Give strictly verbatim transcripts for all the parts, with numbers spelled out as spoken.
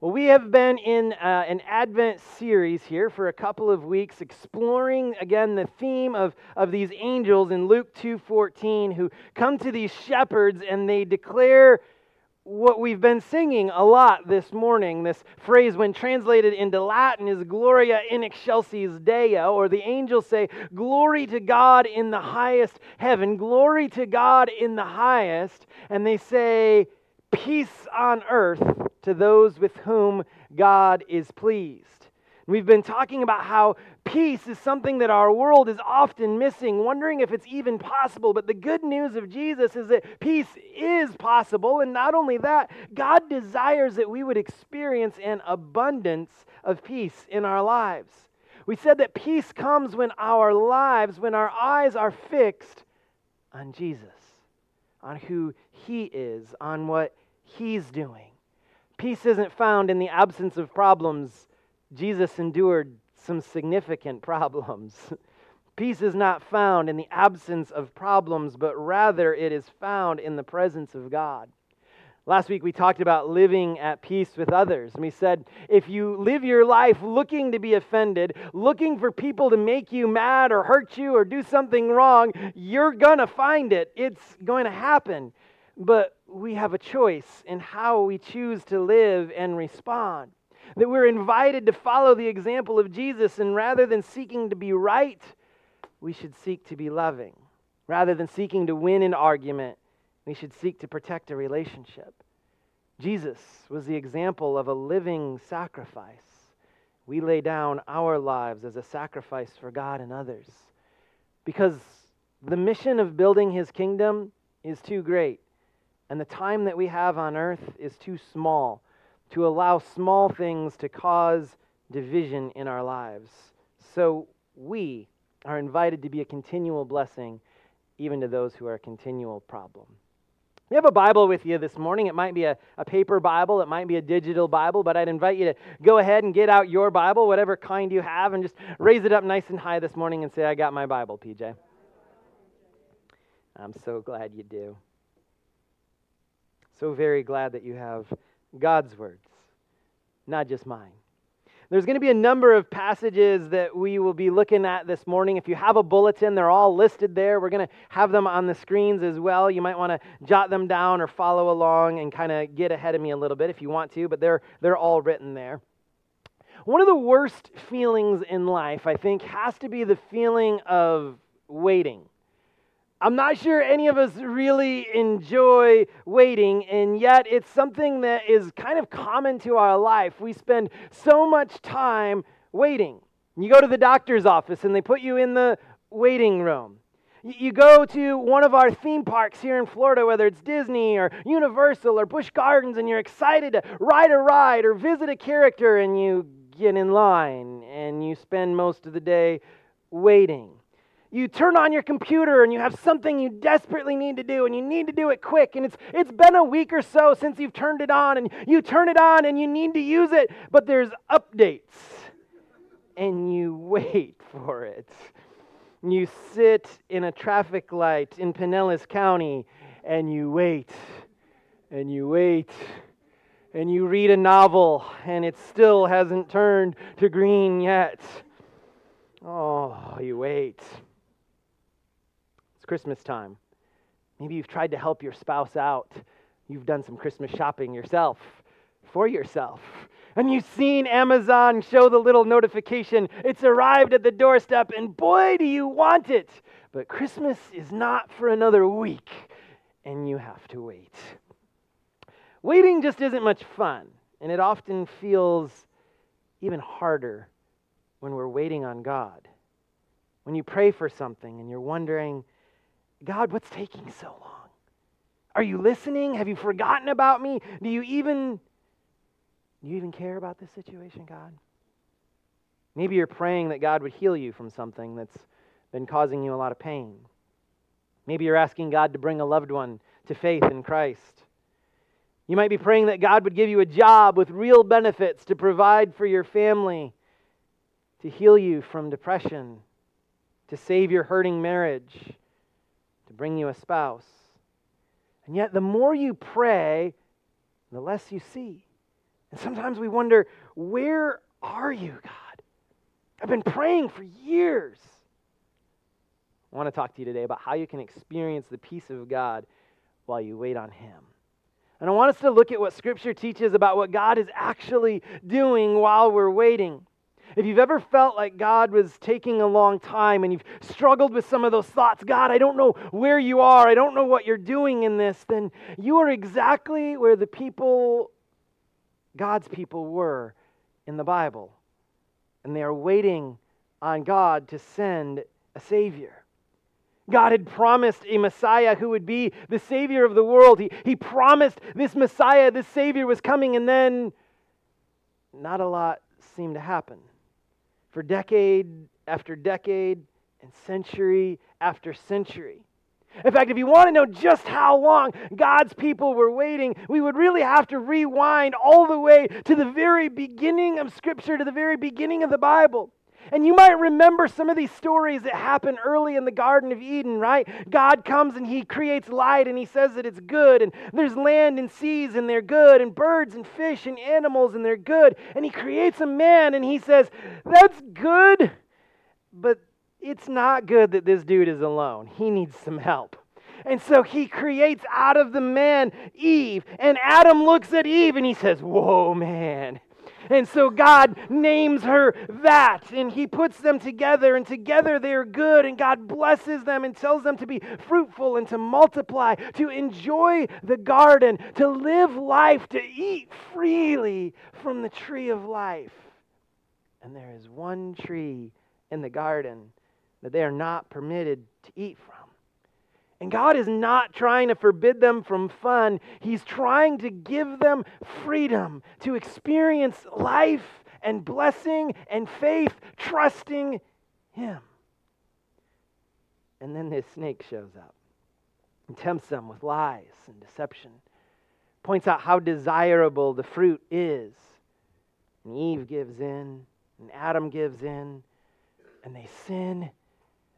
Well, we have been in uh, an Advent series here for a couple of weeks, exploring again the theme of, of these angels in Luke two fourteen who come to these shepherds and they declare what we've been singing a lot this morning. This phrase, when translated into Latin, is Gloria in excelsis Deo, or the angels say, glory to God in the highest heaven, glory to God in the highest, and they say, peace on earth to those with whom God is pleased. We've been talking about how peace is something that our world is often missing, wondering if it's even possible. But the good news of Jesus is that peace is possible. And not only that, God desires that we would experience an abundance of peace in our lives. We said that peace comes when our lives, when our eyes are fixed on Jesus, on who He is, on what He's doing. Peace isn't found in the absence of problems. Jesus endured some significant problems. Peace is not found in the absence of problems, but rather it is found in the presence of God. Last week we talked about living at peace with others. And we said, if you live your life looking to be offended, looking for people to make you mad or hurt you or do something wrong, you're going to find it. It's going to happen. But we have a choice in how we choose to live and respond. That we're invited to follow the example of Jesus, and rather than seeking to be right, we should seek to be loving. Rather than seeking to win an argument, we should seek to protect a relationship. Jesus was the example of a living sacrifice. We lay down our lives as a sacrifice for God and others, because the mission of building His kingdom is too great, and the time that we have on earth is too small to allow small things to cause division in our lives. So we are invited to be a continual blessing, even to those who are a continual problem. You have a Bible with you this morning. It might be a, a paper Bible. It might be a digital Bible. But I'd invite you to go ahead and get out your Bible, whatever kind you have, and just raise it up nice and high this morning and say, I got my Bible, P J. I'm so glad you do. So very glad that you have God's words, not just mine. There's going to be a number of passages that we will be looking at this morning. If you have a bulletin, they're all listed there. We're going to have them on the screens as well. You might want to jot them down or follow along and kind of get ahead of me a little bit if you want to, but they're they're all written there. One of the worst feelings in life, I think, has to be the feeling of waiting. I'm not sure any of us really enjoy waiting, and yet it's something that is kind of common to our life. We spend so much time waiting. You go to the doctor's office, and they put you in the waiting room. You go to one of our theme parks here in Florida, whether it's Disney or Universal or Busch Gardens, and you're excited to ride a ride or visit a character, and you get in line, and you spend most of the day waiting. You turn on your computer and you have something you desperately need to do, and you need to do it quick, and it's it's been a week or so since you've turned it on, and you turn it on and you need to use it, but there's updates, and you wait for it. You sit in a traffic light in Pinellas County, and you wait, and you wait, and you read a novel, and it still hasn't turned to green yet. Oh, you wait. Christmas time. Maybe you've tried to help your spouse out. You've done some Christmas shopping yourself, for yourself. And you've seen Amazon show the little notification, it's arrived at the doorstep, and boy, do you want it. But Christmas is not for another week, and you have to wait. Waiting just isn't much fun, and it often feels even harder when we're waiting on God. When you pray for something and you're wondering, God, what's taking so long? Are you listening? Have you forgotten about me? Do you even, do you even care about this situation, God? Maybe you're praying that God would heal you from something that's been causing you a lot of pain. Maybe you're asking God to bring a loved one to faith in Christ. You might be praying that God would give you a job with real benefits to provide for your family, to heal you from depression, to save your hurting marriage, to bring you a spouse. And yet the more you pray, the less you see, And sometimes we wonder, where are you, God? I've been praying for years. I want to talk to you today about how you can experience the peace of God while you wait on Him. And I want us to look at what Scripture teaches about what God is actually doing while we're waiting. If you've ever felt like God was taking a long time and you've struggled with some of those thoughts, God, I don't know where you are, I don't know what you're doing in this, then you are exactly where the people, God's people, were in the Bible. And they are waiting on God to send a Savior. God had promised a Messiah who would be the Savior of the world. He, he promised this Messiah, this Savior was coming, and then not a lot seemed to happen. For decade after decade and century after century. In fact, if you want to know just how long God's people were waiting, we would really have to rewind all the way to the very beginning of Scripture, to the very beginning of the Bible. And you might remember some of these stories that happen early in the Garden of Eden, right? God comes and He creates light and He says that it's good. And there's land and seas and they're good. And birds and fish and animals and they're good. And He creates a man and He says, that's good, but it's not good that this dude is alone. He needs some help. And so He creates out of the man Eve. And Adam looks at Eve and he says, whoa, man. And so God names her that, and He puts them together, and together they are good, and God blesses them and tells them to be fruitful and to multiply, to enjoy the garden, to live life, to eat freely from the tree of life. And there is one tree in the garden that they are not permitted to eat from. And God is not trying to forbid them from fun. He's trying to give them freedom to experience life and blessing and faith, trusting Him. And then this snake shows up and tempts them with lies and deception, points out how desirable the fruit is. And Eve gives in, and Adam gives in, and they sin.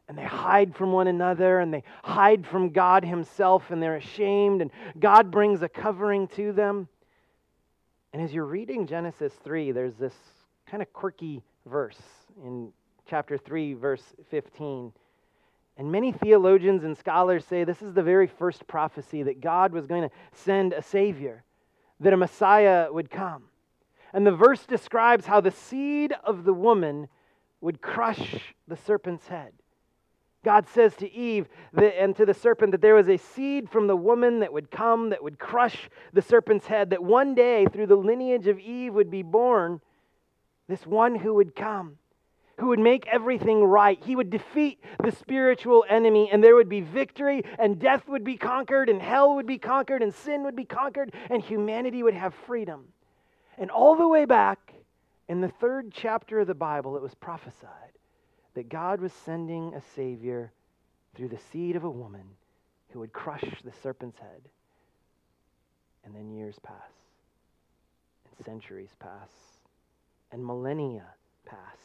And they hide from one another, and they hide from God Himself, and they're ashamed, and God brings a covering to them. And as you're reading Genesis three, there's this kind of quirky verse in chapter three, verse fifteen. And many theologians and scholars say this is the very first prophecy that God was going to send a Savior, that a Messiah would come. And the verse describes how the seed of the woman would crush the serpent's head. God says to Eve and to the serpent that there was a seed from the woman that would come, that would crush the serpent's head, that one day through the lineage of Eve would be born this one who would come, who would make everything right. He would defeat the spiritual enemy, and there would be victory, and death would be conquered, and hell would be conquered, and sin would be conquered, and humanity would have freedom. And all the way back in the third chapter of the Bible, it was prophesied that God was sending a Savior through the seed of a woman who would crush the serpent's head. And then years pass, and centuries pass, and millennia pass.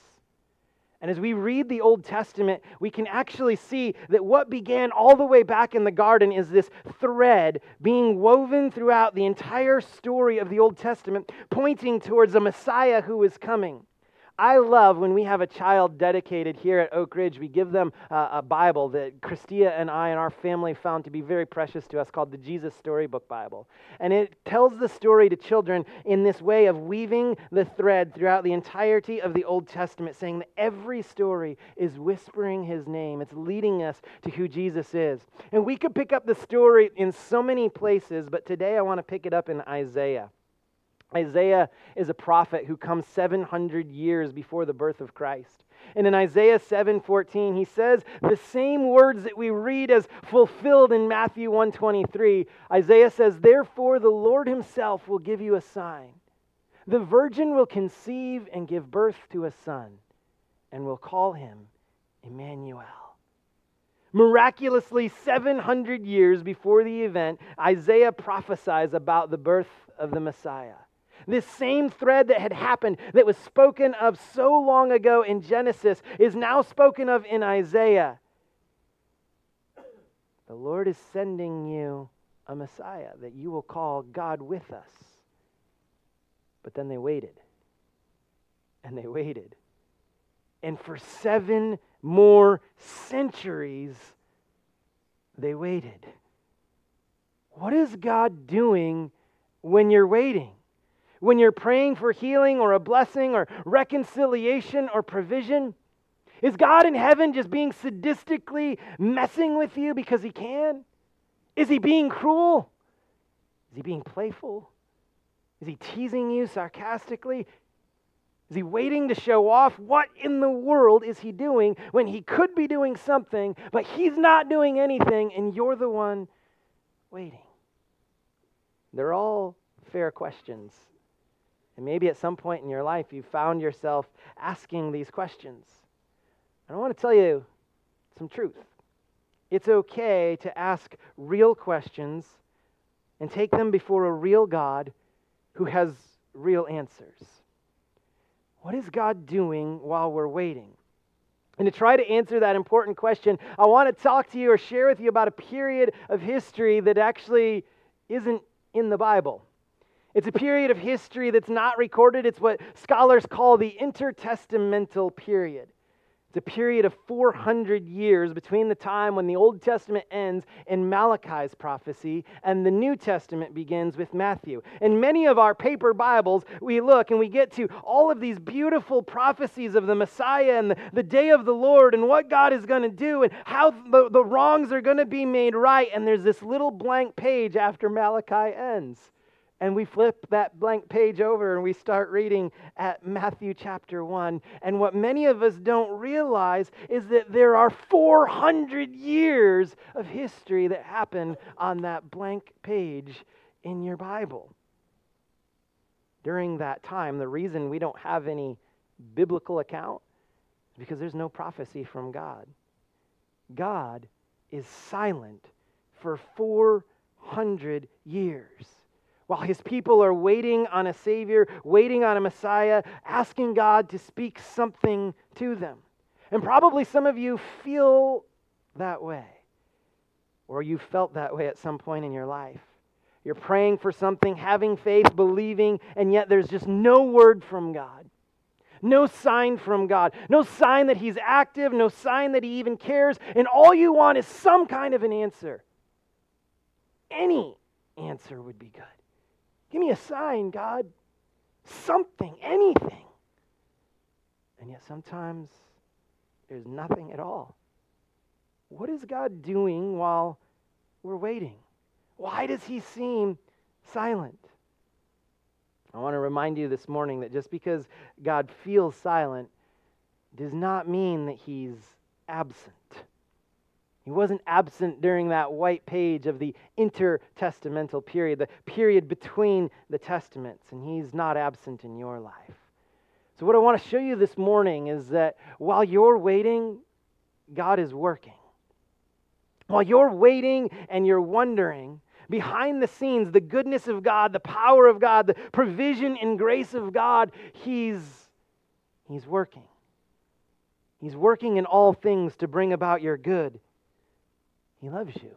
And as we read the Old Testament, we can actually see that what began all the way back in the garden is this thread being woven throughout the entire story of the Old Testament, pointing towards a Messiah who is coming. I love when we have a child dedicated here at Oak Ridge, we give them uh, a Bible that Christia and I and our family found to be very precious to us called the Jesus Storybook Bible. And it tells the story to children in this way of weaving the thread throughout the entirety of the Old Testament, saying that every story is whispering His name. It's leading us to who Jesus is. And we could pick up the story in so many places, but today I want to pick it up in Isaiah. Isaiah is a prophet who comes seven hundred years before the birth of Christ. And in Isaiah seven fourteen, he says the same words that we read as fulfilled in Matthew one twenty-three. Isaiah says, therefore the Lord Himself will give you a sign. The virgin will conceive and give birth to a son, and will call Him Emmanuel. Miraculously, seven hundred years before the event, Isaiah prophesies about the birth of the Messiah. This same thread that had happened, that was spoken of so long ago in Genesis, is now spoken of in Isaiah. The Lord is sending you a Messiah that you will call God with us. But then they waited. And they waited. And for seven more centuries, they waited. What is God doing when you're waiting? When you're praying for healing or a blessing or reconciliation or provision? Is God in heaven just being sadistically messing with you because he can? Is he being cruel? Is he being playful? Is he teasing you sarcastically? Is he waiting to show off? What in the world is he doing when he could be doing something, but he's not doing anything and you're the one waiting? They're all fair questions. And maybe at some point in your life you found yourself asking these questions. And I want to tell you some truth. It's okay to ask real questions and take them before a real God who has real answers. What is God doing while we're waiting? And to try to answer that important question, I want to talk to you or share with you about a period of history that actually isn't in the Bible. It's a period of history that's not recorded. It's what scholars call the intertestamental period. It's a period of four hundred years between the time when the Old Testament ends in Malachi's prophecy and the New Testament begins with Matthew. In many of our paper Bibles, we look and we get to all of these beautiful prophecies of the Messiah and the, the day of the Lord and what God is going to do and how the, the wrongs are going to be made right. And there's this little blank page after Malachi ends. And we flip that blank page over and we start reading at Matthew chapter one. And what many of us don't realize is that there are four hundred years of history that happened on that blank page in your Bible. During that time, the reason we don't have any biblical account is because there's no prophecy from God. God is silent for four hundred years. While his people are waiting on a Savior, waiting on a Messiah, asking God to speak something to them. And probably some of you feel that way. Or you felt that way at some point in your life. You're praying for something, having faith, believing, and yet there's just no word from God. No sign from God. No sign that he's active. No sign that he even cares. And all you want is some kind of an answer. Any answer would be good. Give me a sign, God. Something, anything. And yet sometimes there's nothing at all. What is God doing while we're waiting? Why does he seem silent? I want to remind you this morning that just because God feels silent does not mean that he's absent. He wasn't absent during that white page of the intertestamental period, the period between the testaments, and he's not absent in your life. So what I want to show you this morning is that while you're waiting, God is working. While you're waiting and you're wondering, behind the scenes, the goodness of God, the power of God, the provision and grace of God, he's, he's working. He's working in all things to bring about your good. He loves you.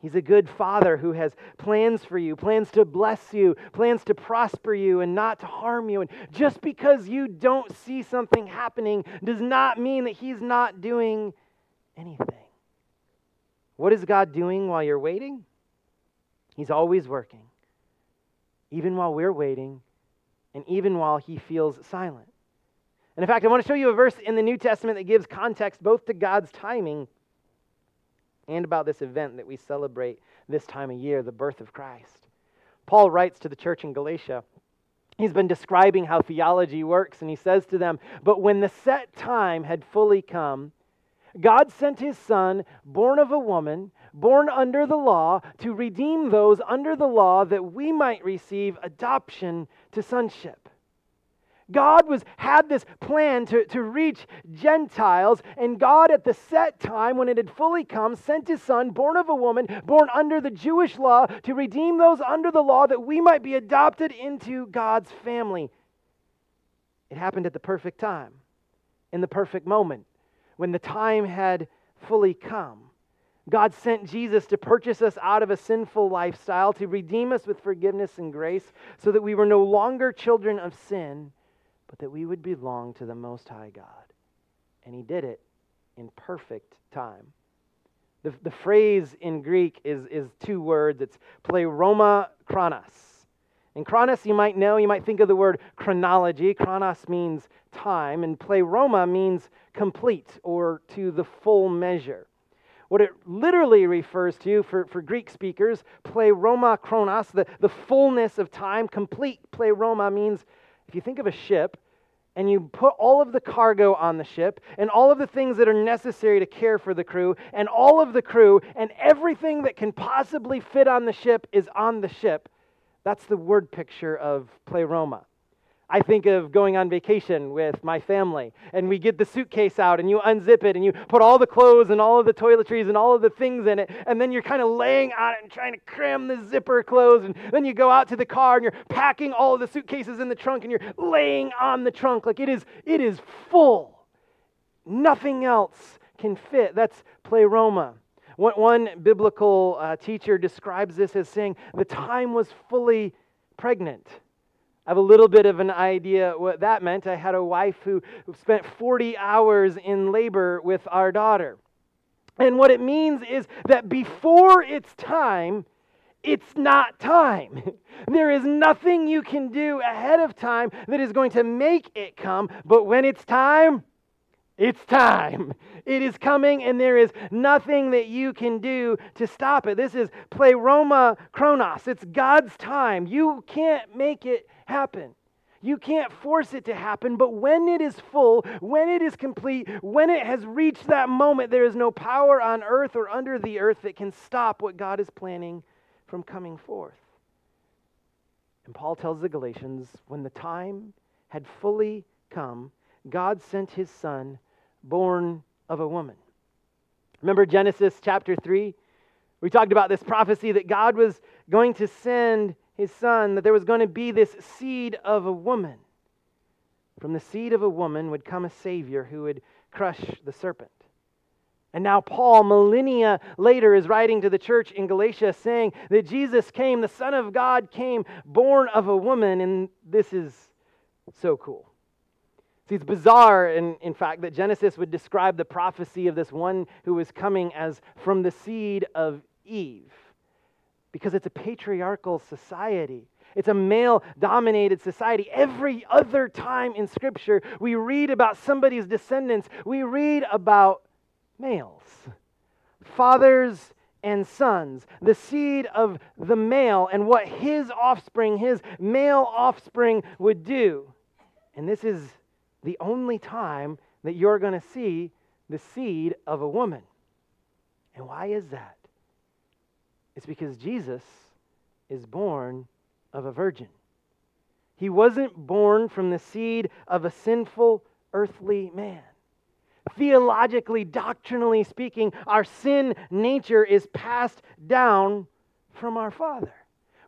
He's a good father who has plans for you, plans to bless you, plans to prosper you and not to harm you. And just because you don't see something happening does not mean that he's not doing anything. What is God doing while you're waiting? He's always working, even while we're waiting and even while he feels silent. And in fact, I want to show you a verse in the New Testament that gives context both to God's timing and about this event that we celebrate this time of year, the birth of Christ. Paul writes to the church in Galatia. He's been describing how theology works, and he says to them, "But when the set time had fully come, God sent his Son, born of a woman, born under the law, to redeem those under the law that we might receive adoption to sonship." God was had this plan to, to reach Gentiles, and God at the set time, when it had fully come, sent his Son, born of a woman, born under the Jewish law, to redeem those under the law that we might be adopted into God's family. It happened at the perfect time, in the perfect moment, when the time had fully come. God sent Jesus to purchase us out of a sinful lifestyle, to redeem us with forgiveness and grace, so that we were no longer children of sin, but that we would belong to the Most High God. And He did it in perfect time. The, the phrase in Greek is, is two words. It's pleroma chronos. And chronos, you might know, you might think of the word chronology. Chronos means time, and pleroma means complete or to the full measure. What it literally refers to for, for Greek speakers, pleroma chronos, the, the fullness of time. Complete pleroma means, if you think of a ship, and you put all of the cargo on the ship, and all of the things that are necessary to care for the crew, and all of the crew, and everything that can possibly fit on the ship is on the ship. That's the word picture of pleroma. I think of going on vacation with my family, and we get the suitcase out, and you unzip it, and you put all the clothes and all of the toiletries and all of the things in it, and then you're kind of laying on it and trying to cram the zipper closed, and then you go out to the car, and you're packing all of the suitcases in the trunk, and you're laying on the trunk like it is, it is full. Nothing else can fit. That's pleroma. One, one biblical uh, teacher describes this as saying, the time was fully pregnant. I have a little bit of an idea what that meant. I had a wife who spent forty hours in labor with our daughter. And what it means is that before it's time, it's not time. There is nothing you can do ahead of time that is going to make it come. But when it's time, it's time. It is coming, and there is nothing that you can do to stop it. This is pleroma chronos. It's God's time. You can't make it happen. You can't force it to happen, but when it is full, when it is complete, when it has reached that moment, there is no power on earth or under the earth that can stop what God is planning from coming forth. And Paul tells the Galatians, when the time had fully come, God sent His Son, born of a woman. Remember Genesis chapter three? We talked about this prophecy that God was going to send His Son, that there was going to be this seed of a woman. From the seed of a woman would come a Savior who would crush the serpent. And now Paul, millennia later, is writing to the church in Galatia saying that Jesus came, the Son of God came, born of a woman, and this is so cool. See, it's bizarre, in, in fact, that Genesis would describe the prophecy of this one who was coming as from the seed of Eve, because it's a patriarchal society. It's a male-dominated society. Every other time in Scripture, we read about somebody's descendants. We read about males, fathers and sons, the seed of the male, and what his offspring, his male offspring would do. And this is the only time that you're going to see the seed of a woman. And why is that? It's because Jesus is born of a virgin. He wasn't born from the seed of a sinful earthly man. Theologically, doctrinally speaking, our sin nature is passed down from our father.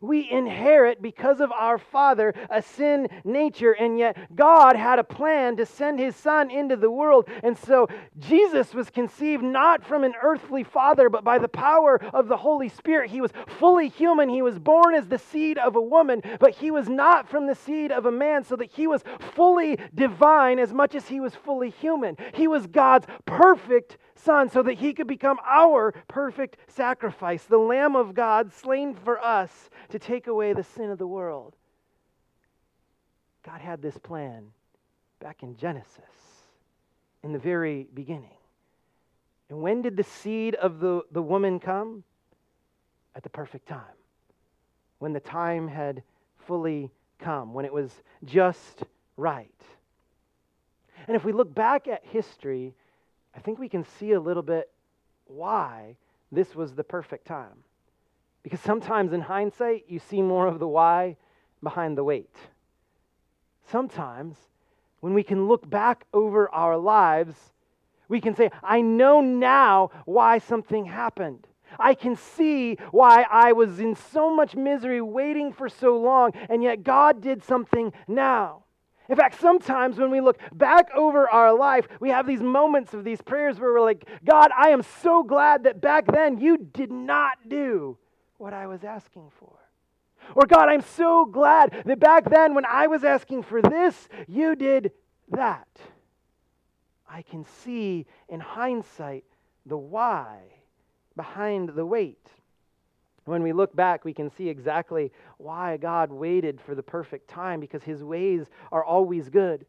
We inherit, because of our father, a sin nature, and yet God had a plan to send His Son into the world. And so Jesus was conceived not from an earthly father, but by the power of the Holy Spirit. He was fully human. He was born as the seed of a woman, but He was not from the seed of a man, so that He was fully divine as much as He was fully human. He was God's perfect Son, so that He could become our perfect sacrifice, the Lamb of God slain for us to take away the sin of the world. God had this plan back in Genesis, in the very beginning. And when did the seed of the, the woman come? At the perfect time. When the time had fully come, when it was just right. And if we look back at history, I think we can see a little bit why this was the perfect time. Because sometimes in hindsight, you see more of the why behind the wait. Sometimes, when we can look back over our lives, we can say, I know now why something happened. I can see why I was in so much misery waiting for so long, and yet God did something now. In fact, sometimes when we look back over our life, we have these moments of these prayers where we're like, God, I am so glad that back then you did not do what I was asking for. Or God, I'm so glad that back then when I was asking for this, you did that. I can see in hindsight the why behind the wait. When we look back, we can see exactly why God waited for the perfect time, because his ways are always good.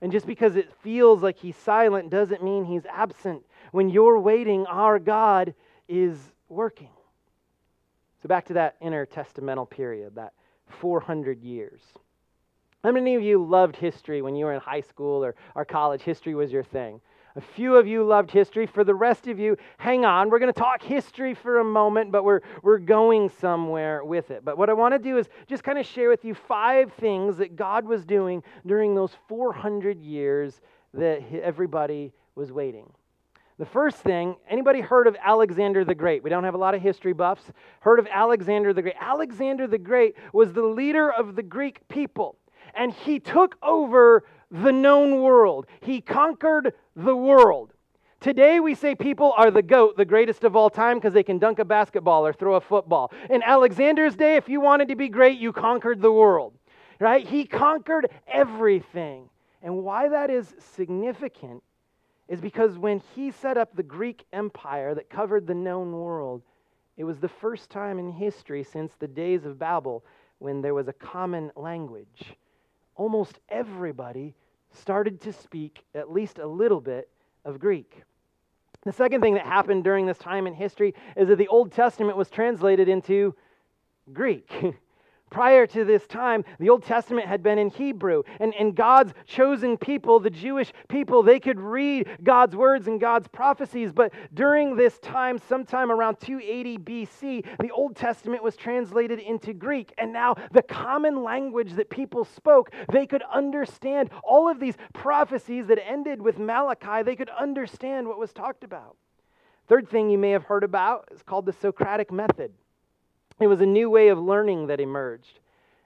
And just because it feels like he's silent doesn't mean he's absent. When you're waiting, our God is working. So back to that intertestamental period, that four hundred years. How many of you loved history when you were in high school or, or college? History was your thing. A few of you loved history. For the rest of you, hang on. We're going to talk history for a moment, but we're, we're going somewhere with it. But what I want to do is just kind of share with you five things that God was doing during those four hundred years that everybody was waiting. The first thing, anybody heard of Alexander the Great? We don't have a lot of history buffs. Heard of Alexander the Great? Alexander the Great was the leader of the Greek people, and he took over the known world. He conquered the world. Today we say people are the GOAT, the greatest of all time, because they can dunk a basketball or throw a football. In Alexander's day, if you wanted to be great, you conquered the world, right? He conquered everything. And why that is significant is because when he set up the Greek Empire that covered the known world, it was the first time in history since the days of Babel when there was a common language. Almost everybody started to speak at least a little bit of Greek. The second thing that happened during this time in history is that the Old Testament was translated into Greek. Prior to this time, the Old Testament had been in Hebrew, and, and God's chosen people, the Jewish people, they could read God's words and God's prophecies, but during this time, sometime around two eighty B C, the Old Testament was translated into Greek, and now the common language that people spoke, they could understand all of these prophecies that ended with Malachi. They could understand what was talked about. Third thing you may have heard about is called the Socratic method. It was a new way of learning that emerged.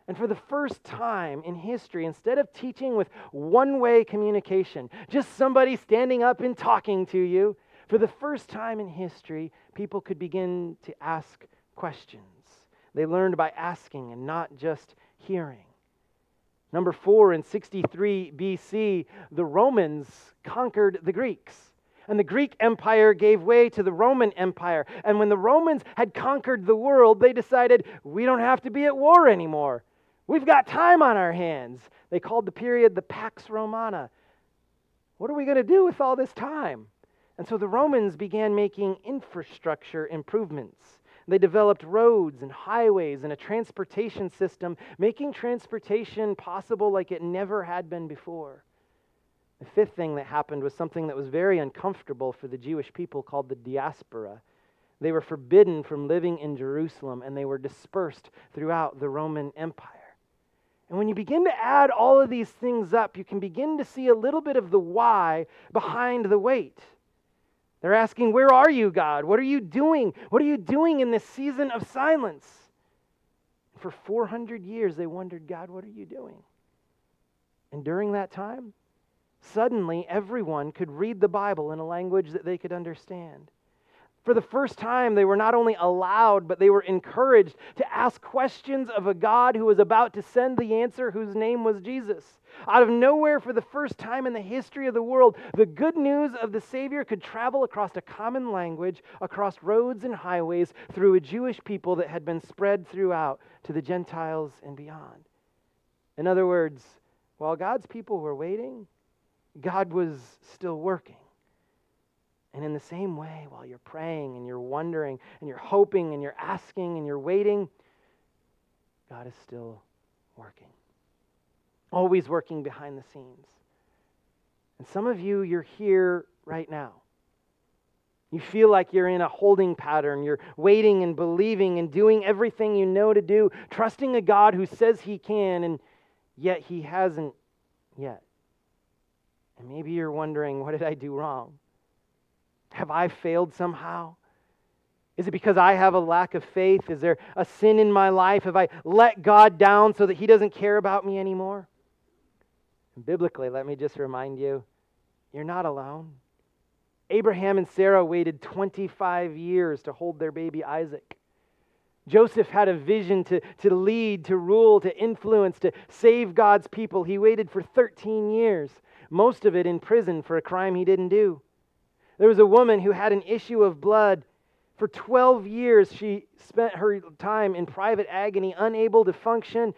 And for the first time in history, instead of teaching with one-way communication, just somebody standing up and talking to you, for the first time in history, people could begin to ask questions. They learned by asking and not just hearing. Number four, in sixty-three B C, the Romans conquered the Greeks. And the Greek Empire gave way to the Roman Empire. And when the Romans had conquered the world, they decided, we don't have to be at war anymore. We've got time on our hands. They called the period the Pax Romana. What are we going to do with all this time? And so the Romans began making infrastructure improvements. They developed roads and highways and a transportation system, making transportation possible like it never had been before. The fifth thing that happened was something that was very uncomfortable for the Jewish people called the diaspora. They were forbidden from living in Jerusalem, and they were dispersed throughout the Roman Empire. And when you begin to add all of these things up, you can begin to see a little bit of the why behind the wait. They're asking, where are you, God? What are you doing? What are you doing in this season of silence? For four hundred years, they wondered, God, what are you doing? And during that time, suddenly, everyone could read the Bible in a language that they could understand. For the first time, they were not only allowed, but they were encouraged to ask questions of a God who was about to send the answer, whose name was Jesus. Out of nowhere, for the first time in the history of the world, the good news of the Savior could travel across a common language, across roads and highways, through a Jewish people that had been spread throughout to the Gentiles and beyond. In other words, while God's people were waiting, God was still working. And in the same way, while you're praying and you're wondering and you're hoping and you're asking and you're waiting, God is still working. Always working behind the scenes. And some of you, you're here right now. You feel like you're in a holding pattern. You're waiting and believing and doing everything you know to do, trusting a God who says he can, and yet he hasn't yet. And maybe you're wondering, what did I do wrong? Have I failed somehow? Is it because I have a lack of faith? Is there a sin in my life? Have I let God down so that he doesn't care about me anymore? And biblically, let me just remind you, you're not alone. Abraham and Sarah waited twenty-five years to hold their baby Isaac. Joseph had a vision to, to lead, to rule, to influence, to save God's people. He waited for thirteen years, most of it in prison for a crime he didn't do. There was a woman who had an issue of blood. For twelve years, she spent her time in private agony, unable to function.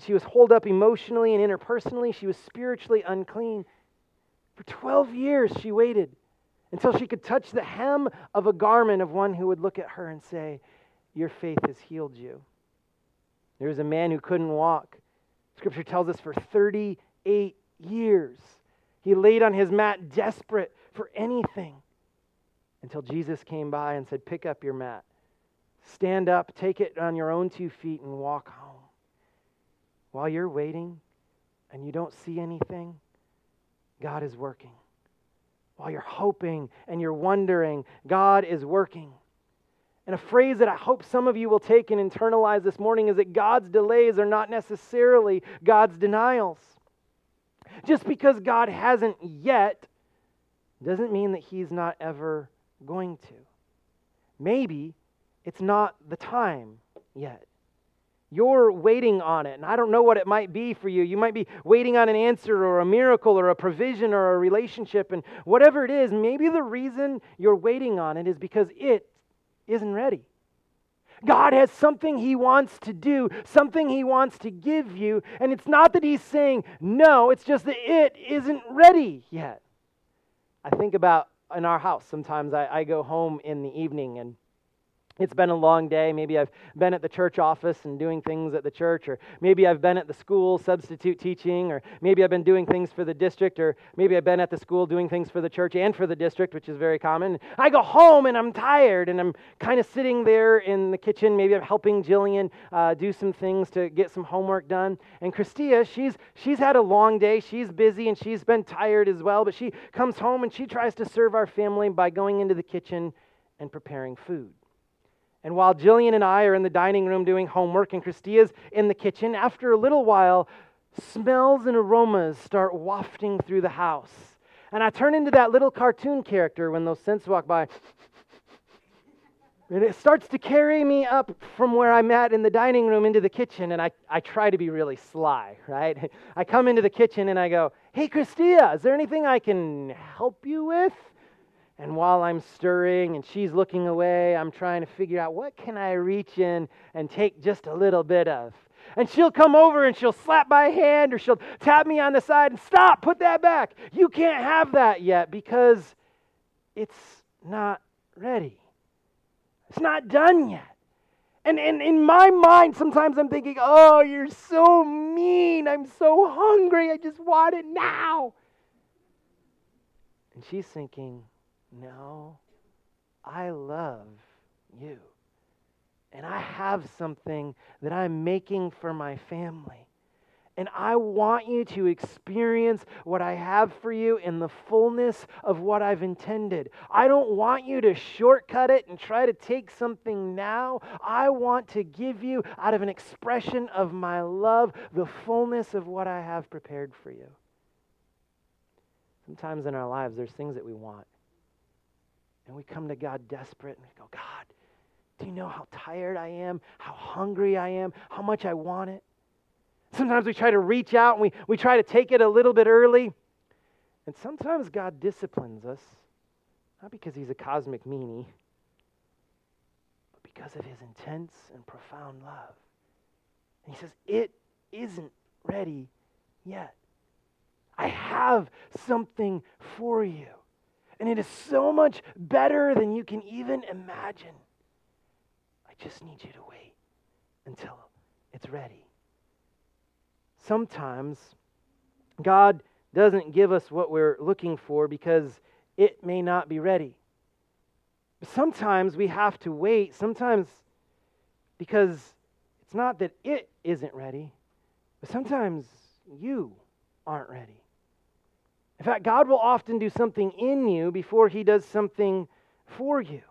She was holed up emotionally and interpersonally. She was spiritually unclean. For twelve years, she waited until she could touch the hem of a garment of one who would look at her and say, "Your faith has healed you." There was a man who couldn't walk. Scripture tells us for thirty-eight years, he laid on his mat desperate for anything until Jesus came by and said, "Pick up your mat, stand up, take it on your own two feet and walk home." While you're waiting and you don't see anything, God is working. While you're hoping and you're wondering, God is working. And a phrase that I hope some of you will take and internalize this morning is that God's delays are not necessarily God's denials. Just because God hasn't yet doesn't mean that He's not ever going to. Maybe it's not the time yet. You're waiting on it, and I don't know what it might be for you. You might be waiting on an answer or a miracle or a provision or a relationship, and whatever it is, maybe the reason you're waiting on it is because it isn't ready. God has something He wants to do, something He wants to give you, and it's not that He's saying no, it's just that it isn't ready yet. I think about in our house, sometimes I, I go home in the evening and it's been a long day. Maybe I've been at the church office and doing things at the church, or maybe I've been at the school substitute teaching, or maybe I've been doing things for the district, or maybe I've been at the school doing things for the church and for the district, which is very common. I go home and I'm tired and I'm kind of sitting there in the kitchen. Maybe I'm helping Jillian uh, do some things to get some homework done. And Christia, she's she's had a long day. She's busy and she's been tired as well, but she comes home and she tries to serve our family by going into the kitchen and preparing food. And while Jillian and I are in the dining room doing homework and Christia's in the kitchen, after a little while, smells and aromas start wafting through the house. And I turn into that little cartoon character when those scents walk by. And it starts to carry me up from where I'm at in the dining room into the kitchen, and I, I try to be really sly, right? I come into the kitchen and I go, "Hey, Christia, is there anything I can help you with?" And while I'm stirring and she's looking away, I'm trying to figure out, what can I reach in and take just a little bit of? And she'll come over and she'll slap my hand or she'll tap me on the side and, "Stop, put that back. You can't have that yet because it's not ready. It's not done yet." And, and in my mind, sometimes I'm thinking, "Oh, you're so mean. I'm so hungry. I just want it now." And she's thinking, "No, I love you. And I have something that I'm making for my family. And I want you to experience what I have for you in the fullness of what I've intended. I don't want you to shortcut it and try to take something now. I want to give you, out of an expression of my love, the fullness of what I have prepared for you." Sometimes in our lives, there's things that we want. And we come to God desperate and we go, "God, do you know how tired I am, how hungry I am, how much I want it?" Sometimes we try to reach out and we, we try to take it a little bit early. And sometimes God disciplines us, not because He's a cosmic meanie, but because of His intense and profound love. And He says, "It isn't ready yet. I have something for you. And it is so much better than you can even imagine. I just need you to wait until it's ready." Sometimes God doesn't give us what we're looking for because it may not be ready. Sometimes we have to wait, sometimes because it's not that it isn't ready, but sometimes you aren't ready. In fact, God will often do something in you before He does something for you.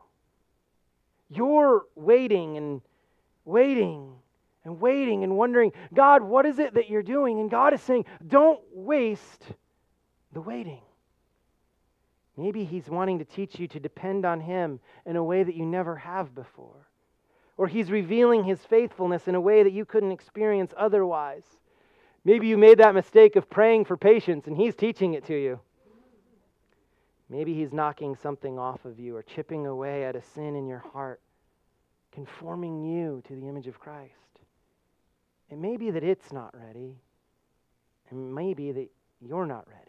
You're waiting and waiting and waiting and wondering, God, what is it that you're doing? And God is saying, don't waste the waiting. Maybe he's wanting to teach you to depend on him in a way that you never have before. Or he's revealing his faithfulness in a way that you couldn't experience otherwise. Maybe you made that mistake of praying for patience and he's teaching it to you. Maybe he's knocking something off of you or chipping away at a sin in your heart, conforming you to the image of Christ. It may be that it's not ready. It may be that you're not ready.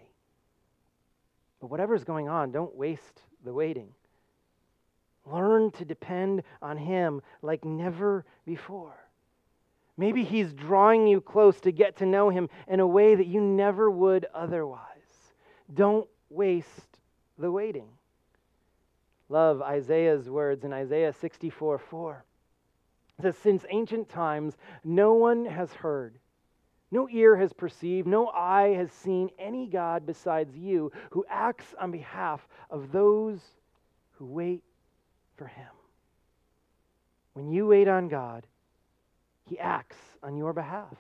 But whatever's going on, don't waste the waiting. Learn to depend on him like never before. Maybe he's drawing you close to get to know him in a way that you never would otherwise. Don't waste the waiting. Love Isaiah's words in Isaiah sixty-four four. It says, since ancient times, no one has heard. No ear has perceived, no eye has seen any God besides you who acts on behalf of those who wait for him. When you wait on God, he acts on your behalf.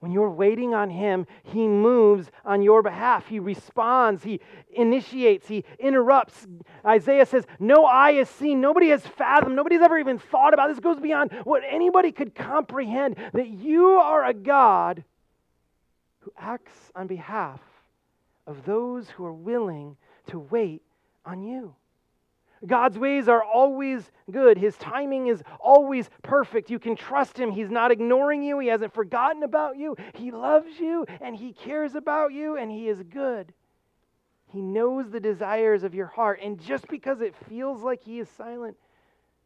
When you're waiting on him, he moves on your behalf. He responds, he initiates, he interrupts. Isaiah says, no eye has seen, nobody has fathomed, nobody's ever even thought about. This goes beyond what anybody could comprehend, that you are a God who acts on behalf of those who are willing to wait on you. God's ways are always good. His timing is always perfect. You can trust him. He's not ignoring you. He hasn't forgotten about you. He loves you, and he cares about you, and he is good. He knows the desires of your heart, and just because it feels like he is silent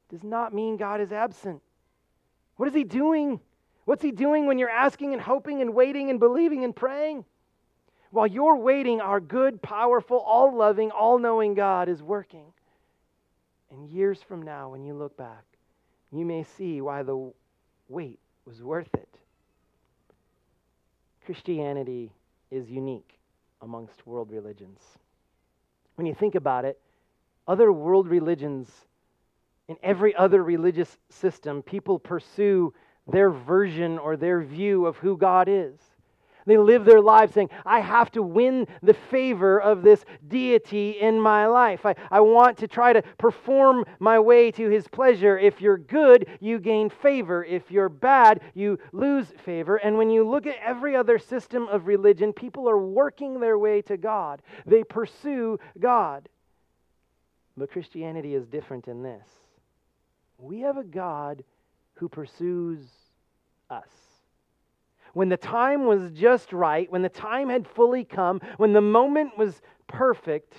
does not mean God is absent. What is he doing? What's he doing when you're asking and hoping and waiting and believing and praying? While you're waiting, our good, powerful, all-loving, all-knowing God is working. And years from now, when you look back, you may see why the wait was worth it. Christianity is unique amongst world religions. When you think about it, other world religions, in every other religious system, people pursue their version or their view of who God is. They live their lives saying, I have to win the favor of this deity in my life. I, I want to try to perform my way to his pleasure. If you're good, you gain favor. If you're bad, you lose favor. And when you look at every other system of religion, people are working their way to God. They pursue God. But Christianity is different in this. We have a God who pursues us. When the time was just right, when the time had fully come, when the moment was perfect,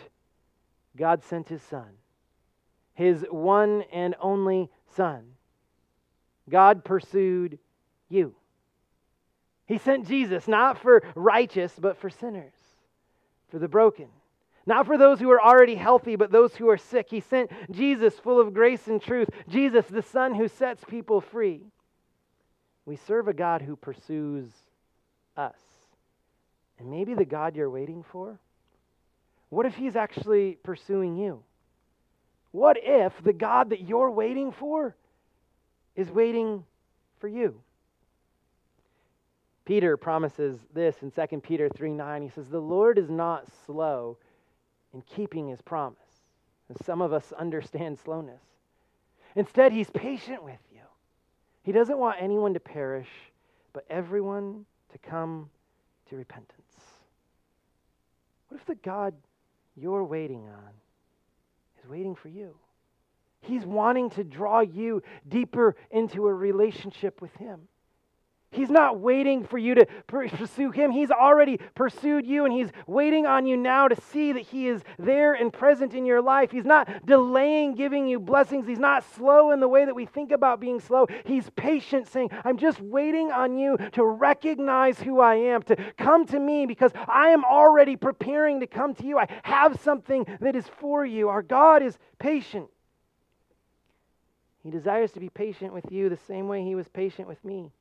God sent his Son, his one and only Son. God pursued you. He sent Jesus, not for righteous, but for sinners, for the broken. Not for those who are already healthy, but those who are sick. He sent Jesus, full of grace and truth, Jesus, the Son who sets people free. We serve a God who pursues us. And maybe the God you're waiting for, what if he's actually pursuing you? What if the God that you're waiting for is waiting for you? Peter promises this in Second Peter three nine. He says, the Lord is not slow in keeping his promise. And some of us understand slowness. Instead, he's patient with you. He doesn't want anyone to perish, but everyone to come to repentance. What if the God you're waiting on is waiting for you? He's wanting to draw you deeper into a relationship with him. He's not waiting for you to pursue him. He's already pursued you, and he's waiting on you now to see that he is there and present in your life. He's not delaying giving you blessings. He's not slow in the way that we think about being slow. He's patient, saying, I'm just waiting on you to recognize who I am, to come to me, because I am already preparing to come to you. I have something that is for you. Our God is patient. He desires to be patient with you the same way he was patient with me.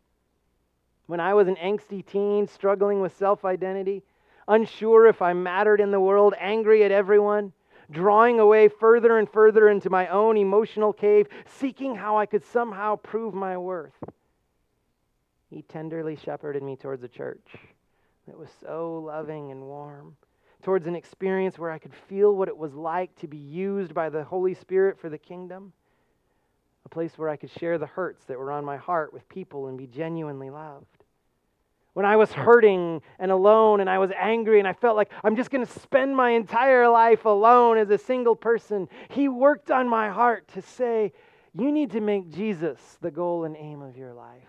When I was an angsty teen, struggling with self-identity, unsure if I mattered in the world, angry at everyone, drawing away further and further into my own emotional cave, seeking how I could somehow prove my worth. He tenderly shepherded me towards a church that was so loving and warm, towards an experience where I could feel what it was like to be used by the Holy Spirit for the kingdom, a place where I could share the hurts that were on my heart with people and be genuinely loved. When I was hurting and alone and I was angry and I felt like I'm just going to spend my entire life alone as a single person, He worked on my heart to say, you need to make Jesus the goal and aim of your life.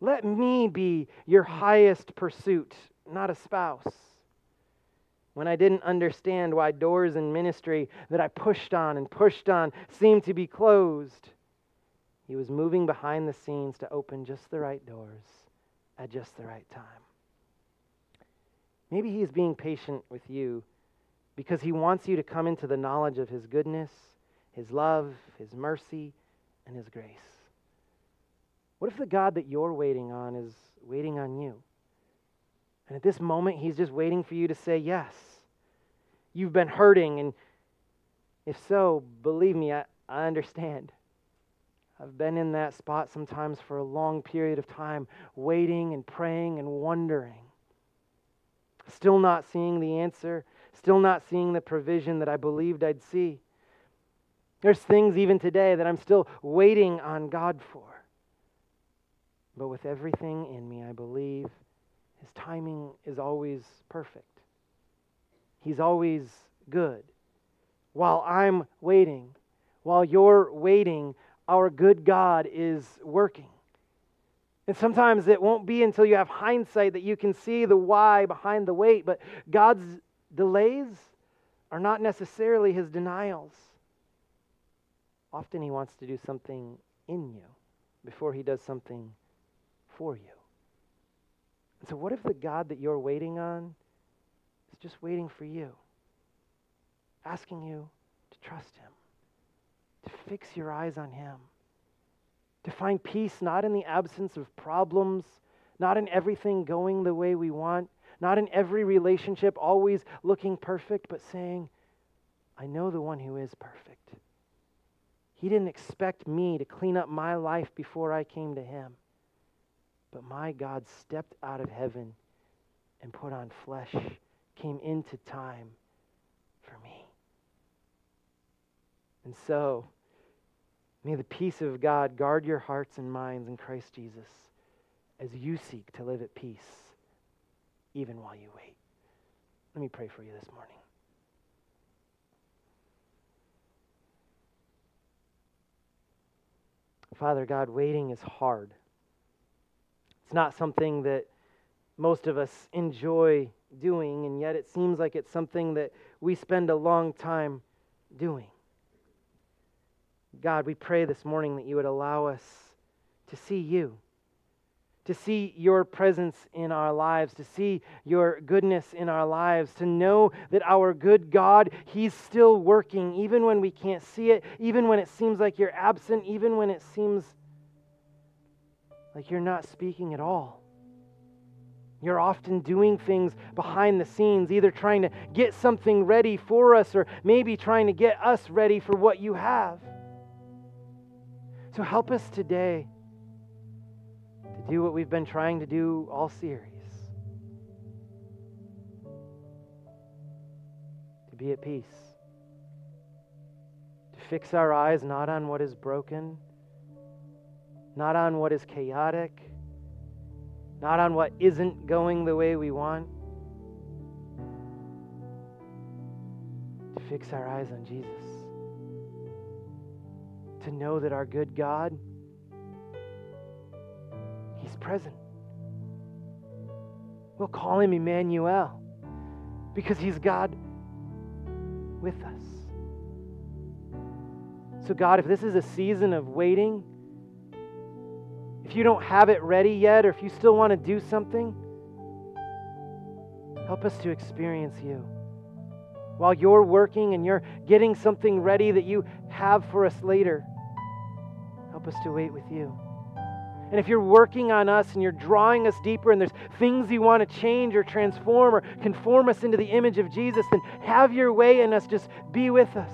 Let me be your highest pursuit, not a spouse. When I didn't understand why doors in ministry that I pushed on and pushed on seemed to be closed, He was moving behind the scenes to open just the right doors at just the right time. Maybe He is being patient with you because He wants you to come into the knowledge of His goodness, His love, His mercy, and His grace. What if the God that you're waiting on is waiting on you? And at this moment, He's just waiting for you to say yes. You've been hurting, and if so, believe me, I, I understand. I've been in that spot sometimes for a long period of time, waiting and praying and wondering. Still not seeing the answer, still not seeing the provision that I believed I'd see. There's things even today that I'm still waiting on God for. But with everything in me, I believe His timing is always perfect. He's always good. While I'm waiting, while you're waiting, our good God is working. And sometimes it won't be until you have hindsight that you can see the why behind the wait, but God's delays are not necessarily His denials. Often He wants to do something in you before He does something for you. And so what if the God that you're waiting on is just waiting for you, asking you to trust Him, to fix your eyes on Him, to find peace not in the absence of problems, not in everything going the way we want, not in every relationship always looking perfect, but saying, I know the one who is perfect. He didn't expect me to clean up my life before I came to Him. But my God stepped out of heaven and put on flesh, came into time for me. And so, may the peace of God guard your hearts and minds in Christ Jesus as you seek to live at peace, even while you wait. Let me pray for you this morning. Father God, waiting is hard. It's not something that most of us enjoy doing, and yet it seems like it's something that we spend a long time doing. God, we pray this morning that You would allow us to see You, to see Your presence in our lives, to see Your goodness in our lives, to know that our good God, He's still working, even when we can't see it, even when it seems like You're absent, even when it seems like You're not speaking at all. You're often doing things behind the scenes, either trying to get something ready for us or maybe trying to get us ready for what You have. So help us today to do what we've been trying to do all series. To be at peace. To fix our eyes not on what is broken, not on what is chaotic, not on what isn't going the way we want. To fix our eyes on Jesus. To know that our good God, He's present. We'll call Him Emmanuel because He's God with us. So God, if this is a season of waiting, if you don't have it ready yet, or if you still want to do something, help us to experience You. While you're working and you're getting something ready that You have for us later, help us to wait with You. And if you're working on us and you're drawing us deeper and there's things You want to change or transform or conform us into the image of Jesus, then have Your way in us. Just be with us.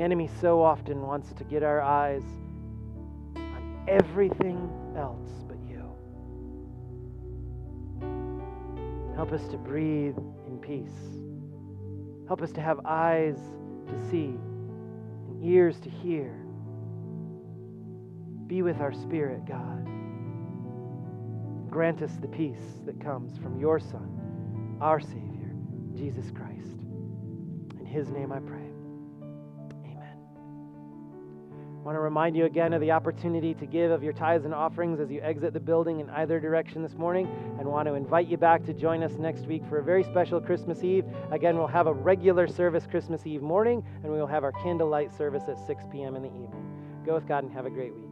The enemy so often wants to get our eyes on everything else but you. Help us to breathe in peace. Help us to have eyes to see and ears to hear. Be with our spirit, God. Grant us the peace that comes from your Son, our Savior, Jesus Christ. In his name I pray. Amen. I want to remind you again of the opportunity to give of your tithes and offerings as you exit the building in either direction this morning, and want to invite you back to join us next week for a very special Christmas Eve. Again, we'll have a regular service Christmas Eve morning, and we will have our candlelight service at six p.m. in the evening. Go with God and have a great week.